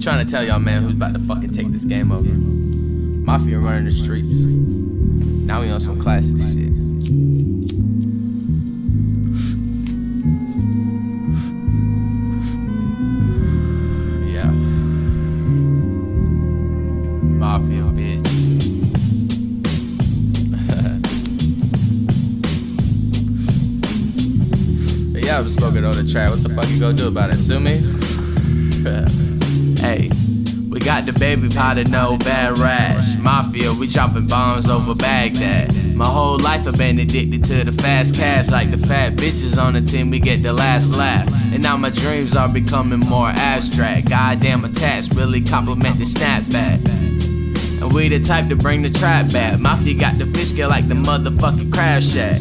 trying to tell y'all, man, who's about to fucking take this game over. Mafia running the streets. Now we on some classic shit. Yeah. Mafia, bitch. But yeah, I was smoking on the track. What the fuck you gonna do about it? Sue me? Hey, we got the baby powder, no bad rash. Mafia, we dropping bombs over Baghdad. My whole life I've been addicted to the fast cash. Like the fat bitches on the team, we get the last laugh. And now my dreams are becoming more abstract. Goddamn attached, really compliment the snapback. And we the type to bring the trap back. Mafia got the fish scale like the motherfucking crab shack.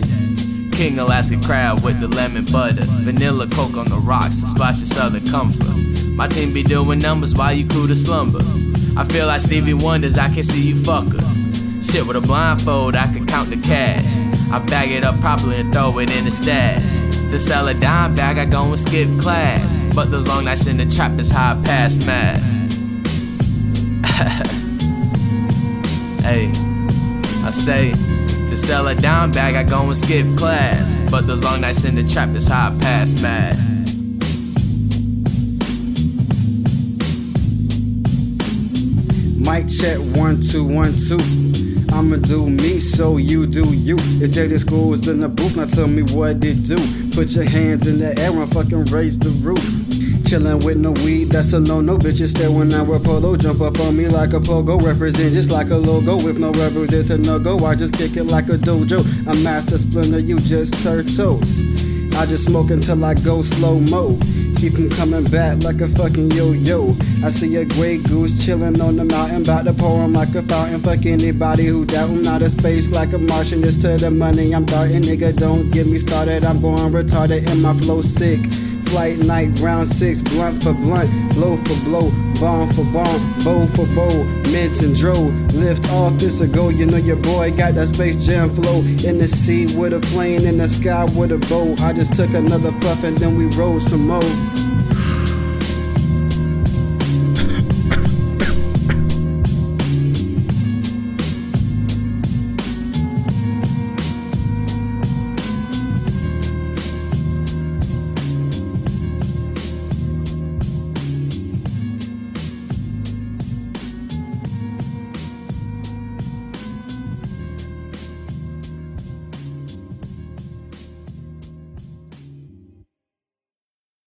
King Alaska crab with the lemon butter. Vanilla coke on the rocks, a splash of southern comfort. My team be doing numbers while you cool to slumber. I feel like Stevie Wonders, I can see you fuckers. Shit, with a blindfold, I can count the cash. I bag it up properly and throw it in the stash. To sell a dime bag, I go and skip class. But those long nights in the trap is how I pass mad. Hey, I say, to sell a dime bag, I go and skip class. But those long nights in the trap is how I pass mad. Mic check 1 2 1 2. I'ma do me, so you do you. If J.J. Skoolz is in the booth, now tell me what it do. Put your hands in the air and fucking raise the roof. Chillin' with no weed, that's a no-no. Bitches staring at with polo, jump up on me like a pogo. Represent just like a logo, with no rebels, it's a no-go. I just kick it like a dojo. I'm master splinter, you just turtles. I just smoke until I go slow-mo. Keep them coming back like a fucking yo-yo. I see a gray goose chilling on the mountain, about to pour him like a fountain. Fuck anybody who doubt him, out of space like a Martian. It's to the money I'm darting, nigga, don't get me started. I'm going retarded and my flow sick. Flight night, round 6, blunt for blunt, blow for blow, bomb for bomb, bow for bow, mints and dro. Lift off, this a go, you know your boy got that Space Jam flow. In the sea with a plane, in the sky with a bow. I just took another puff and then we rolled some more.